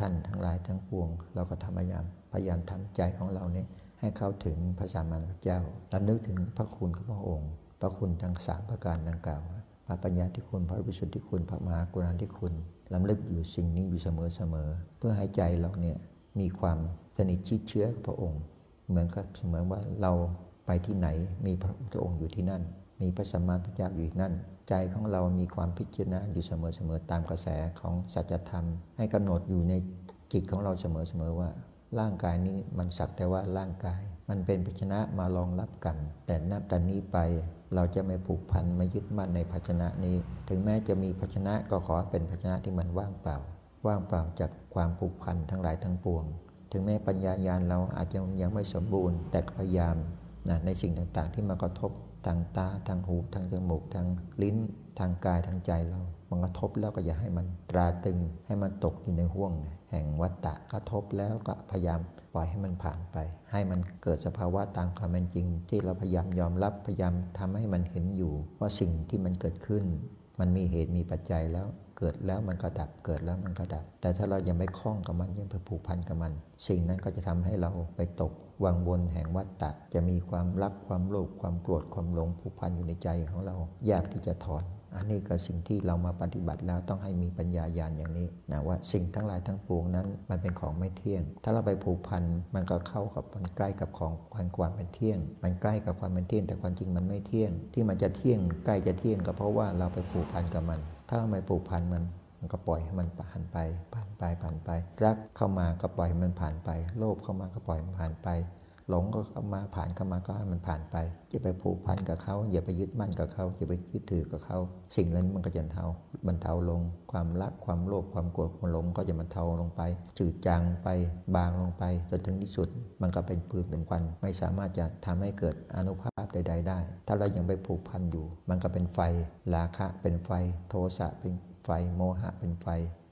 ท่านทั้งหลายทั้งปวงเราก็ทำพยายามพยายามทำใจของเราเนี่ยให้เข้าถึงพระสัมมาสัมพุทธเจ้าและนึกถึงพระคุณของพระองค์พระคุณทั้งสามประการดังกล่าวพระปัญญาธิคุณพระวิสุทธิคุณพระมหากรุณาธิคุณล้ำลึกอยู่สิ่งนี้อยู่เสมอเสมอเพื่อให้ใจเราเนี่ยมีความสนิทชิดเชื้อกับพระองค์เหมือนกับเสมอว่าเราไปที่ไหนมีพระพุทธองค์อยู่ที่นั่นมีพระสัมมาสัมพุทธเจ้าอยู่ที่นั่นใจของเรามีความพิจารณาอยู่เสมอเสมอตามกระแสของสัจธรรมให้กำหนดอยู่ในจิตของเราเสมอเสมอว่าร่างกายนี้มันสักแต่ว่าร่างกายมันเป็นภาชนะมารองรับกันแต่นับแต่นี้ไปเราจะไม่ผูกพันไม่ยึดมั่นในภาชนะนี้ถึงแม้จะมีภาชนะก็ขอเป็นภาชนะที่มันว่างเปล่าว่างเปล่าจากความผูกพันทั้งหลายทั้งปวงถึงแม้ปัญญาญาณเราอาจจะยังไม่สมบูรณ์แต่พยายามนะในสิ่งต่างๆที่มากระทบ ทางตาทางหูทางจมูกทางลิ้นทางกายทางใจเรามันกระทบแล้วก็อย่าให้มันตราตึงให้มันตกอยู่ในห้วงแห่งวัฏฏะกระทบแล้วก็พยายามปล่อยให้มันผ่านไปให้มันเกิดสภาวะตามความเป็นจริงที่เราพยายามยอมรับพยายามทำให้มันเห็นอยู่ว่าสิ่งที่มันเกิดขึ้นมันมีเหตุมีปัจจัยแล้วเกิดแล้วมันก็ดับเกิดแล้วมันก็ดับแต่ถ้าเรายังไม่คล้องกับมันยังไปผูกพันกับมันสิ่งนั้นก็จะทำให้เราไปตกวังวนแห่งวัฏฏะจะมีความรักความโลภความโกรธความหลงผูกพันอยู่ในใจของเรายากที่จะถอนอันนี้ก็สิ่งที่เรามาปฏิบัติแล้วต้องให้มีปัญญาญาณอย่างนี้นะว่าสิ่งทั้งหลายทั้งปวงนั้นมันเป็นของไม่เที่ยงถ้าเราไปผูกพันมันก็เข้ากับมันใกล้กับของความเป็นเที่ยงมันใกล้กับความเป็นเที่ยงแต่ความจริงมันไม่เที่ยงที่มันจะเที่ยงใกล้จะเที่ยงก็เพราะว่าเราไปผูกพันกับมันถ้าเราไม่ผูกพันมันมันก็ปล่อยให้มันผ่านไปผ่านไปผ่านไปรักเข้ามาก็ปล่อยให้มันผ่านไปโลภเข้ามาก็ปล่อยมันผ่านไปหลงก็เข้ามาผ่านเข้ามาก็ให้มันผ่านไปอย่าไปผูกพันกับเขาอย่าไปยึดมั่นกับเขาอย่าไปยึดถือกับเขาสิ่งนั้นมันก็จะเทาบรรเทาลงความรักความโลภความโกรธความหลงก็จะบรรเทาลงไปจืดจางไปบางลงไปจนถึงที่สุดมันก็เป็นฟืนเป็นควันไม่สามารถจะทำให้เกิดอานุภาพใดๆได้ถ้าเรายังไปผูกพันอยู่มันก็เป็นไฟราคะเป็นไฟโทสะเป็นไฟโมหะเป็นไฟ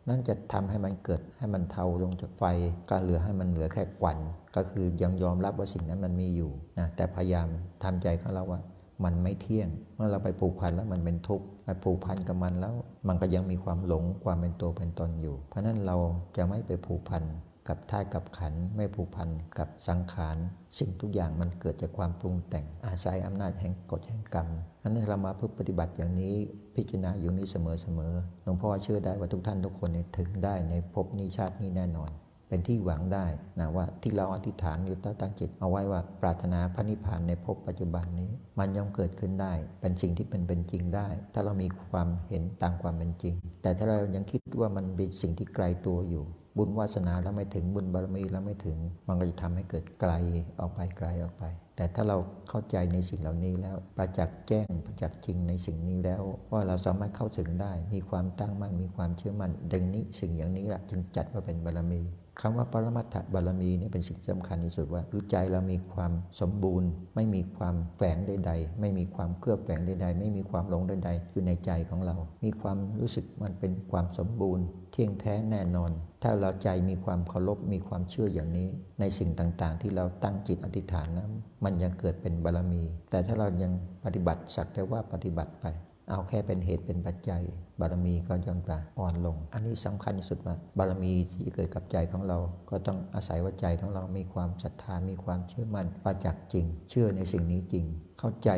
นั่นจะทำให้มันเกิดให้มันเทาลงจากไฟก็เหลือให้มันเหลือแค่ควันก็คือยังยอมรับว่าสิ่งนั้นมันมีอยู่นะแต่พยายามทำใจของเราว่ามันไม่เที่ยงเมื่อเราไปผูกพันแล้วมันเป็นทุกข์ไปผูกพันกับมันแล้วมันก็ยังมีความหลงความเป็นตัวเป็นตนอยู่เพราะนั้นเราจะไม่ไปผูกพันกับธาตุกับขันธ์ไม่ผูกพันกับสังขารสิ่งทุกอย่างมันเกิดจากความปรุงแต่งอาศัยอำนาจแห่งกฎแห่งกรรมอันนั้นเรามาเพื่อปฏิบัติอย่างนี้พิจารณาอยู่นี้เสมอๆหลวงพ่อเชื่อได้ว่าทุกท่านทุกคนถึงได้ในภพนี้ชาตินี้แน่นอนเป็นที่หวังได้นะว่าที่เราอธิษฐานหรือตั้งจิตเอาไว้ว่าปรารถนาพระนิพพานในภพปัจจุบันนี้มันย่อมเกิดขึ้นได้เป็นสิ่งที่เป็นเป็นจริงได้ถ้าเรามีความเห็นตามความเป็นจริงแต่ถ้าเรายังคิดว่ามันเป็นสิ่งที่ไกลตัวอยู่บุญวาสนาแล้วไม่ถึงบุญบารมีแล้วไม่ถึงมันก็จะทำให้เกิดไกลออกไปไกลออกไปแต่ถ้าเราเข้าใจในสิ่งเหล่านี้แล้วประจักษ์แจ้งประจักษ์จริงในสิ่งนี้แล้วว่าเราสามารถเข้าถึงได้มีความตั้งมั่นมีความเชื่อมั่นดังนี้สิ่งอย่างนี้ละจึงจัดว่าเป็นบารมีคำว่าปรมัตถบารมีนี่เป็นสิ่งสำคัญที่สุดว่ารู้ใจเรามีความสมบูรณ์ไม่มีความแฝงใดๆไม่มีความเคลือบแฝงใดๆไม่มีความหลงใดๆอยู่ในใจของเรามีความรู้สึกมันเป็นความสมบูรณ์เที่ยงแท้แน่นอนถ้าเราใจมีความเคารพมีความเชื่ออย่างนี้ในสิ่งต่างๆที่เราตั้งจิตอธิษฐานนั้นมันยังเกิดเป็นบารมีแต่ถ้าเรายังปฏิบัติสักแต่ว่าปฏิบัติไปเอาแค่เป็นเหตุเป็นปัจจัยบารมีก็ย่อมจะอ่อนลงอันนี้สำคัญที่สุดว่าบารมีที่เกิดกับใจของเราก็ต้องอาศัยว่าใจของเรามีความศรัทธามีความเชื่อมั่นประจักษ์จริงเชื่อในสิ่งนี้จริงเข้าใจ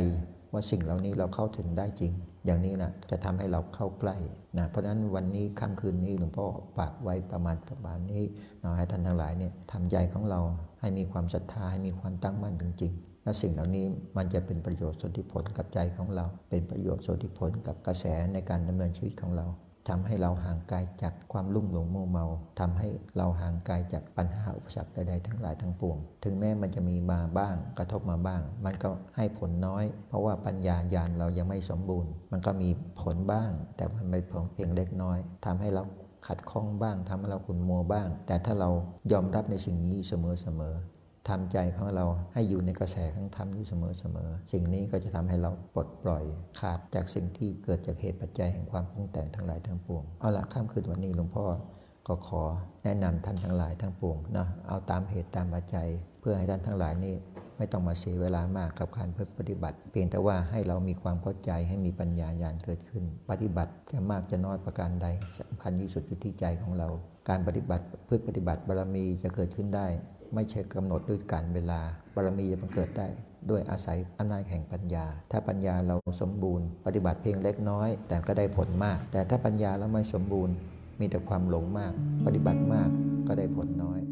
ว่าสิ่งเหล่านี้เราเข้าถึงได้จริงอย่างนี้นะจะทำให้เราเข้าใกล้นะเพราะฉะนั้นวันนี้ค่ำคืนนี้หลวงพ่อฝากไว้ประมาณประมาณนี้นะให้ท่านทั้งหลายเนี่ยทำใจของเราให้มีความศรัทธาให้มีความตั้งมั่นจริงๆและสิ่งเหล่านี้มันจะเป็นประโยชน์ส่วนที่ผลกับใจของเราเป็นประโยชน์ส่วนที่ผลกับกระแสในการดำเนินชีวิตของเราทำให้เราห่างไกลจากความลุ่มหลงมัวเมาทำให้เราห่างไกลจากปัญหาอุปสรรคใดๆทั้งหลายทั้งปวงถึงแม้มันจะมีมาบ้างกระทบมาบ้างมันก็ให้ผลน้อยเพราะว่าปัญญาญาณเรายังไม่สมบูรณ์มันก็มีผลบ้างแต่มันเป็นผลเพียงเล็กน้อยทำให้เราขัดข้องบ้างทำให้เราขุ่นมัวบ้างแต่ถ้าเรายอมรับในสิ่งนี้เสมอๆทำใจของเราให้อยู่ในกระแสของธรรมอยู่เสมอๆสิ่งนี้ก็จะทำให้เราปลดปล่อยขาดจากสิ่งที่เกิดจากเหตุปัจจัยแห่งความปรุงแต่งทั้งหลายทั้งปวงเอาละค่ำคืนวันนี้หลวงพ่อก็ขอแนะนำท่านทั้งหลายทั้งปวงนะเอาตามเหตุตามปัจจัยเพื่อให้ท่านทั้งหลายนี่ไม่ต้องมาเสียเวลามากกับการเพื่อปฏิบัติเพียงแต่ว่าให้เรามีความเข้าใจให้มีปัญญาญาณเกิดขึ้นปฏิบัติจะมากจะน้อยประการใดสำคัญที่สุดอยู่ที่ใจของเราการปฏิบัติเพื่อปฏิบัติบารมีจะเกิดขึ้นได้ไม่ใช่กำหนดด้วยการเวลาบารมีจะบังเกิดได้ด้วยอาศัยอำนาจแห่งปัญญาถ้าปัญญาเราสมบูรณ์ปฏิบัติเพียงเล็กน้อยแต่ก็ได้ผลมากแต่ถ้าปัญญาเราไม่สมบูรณ์มีแต่ความหลงมากปฏิบัติมากก็ได้ผลน้อย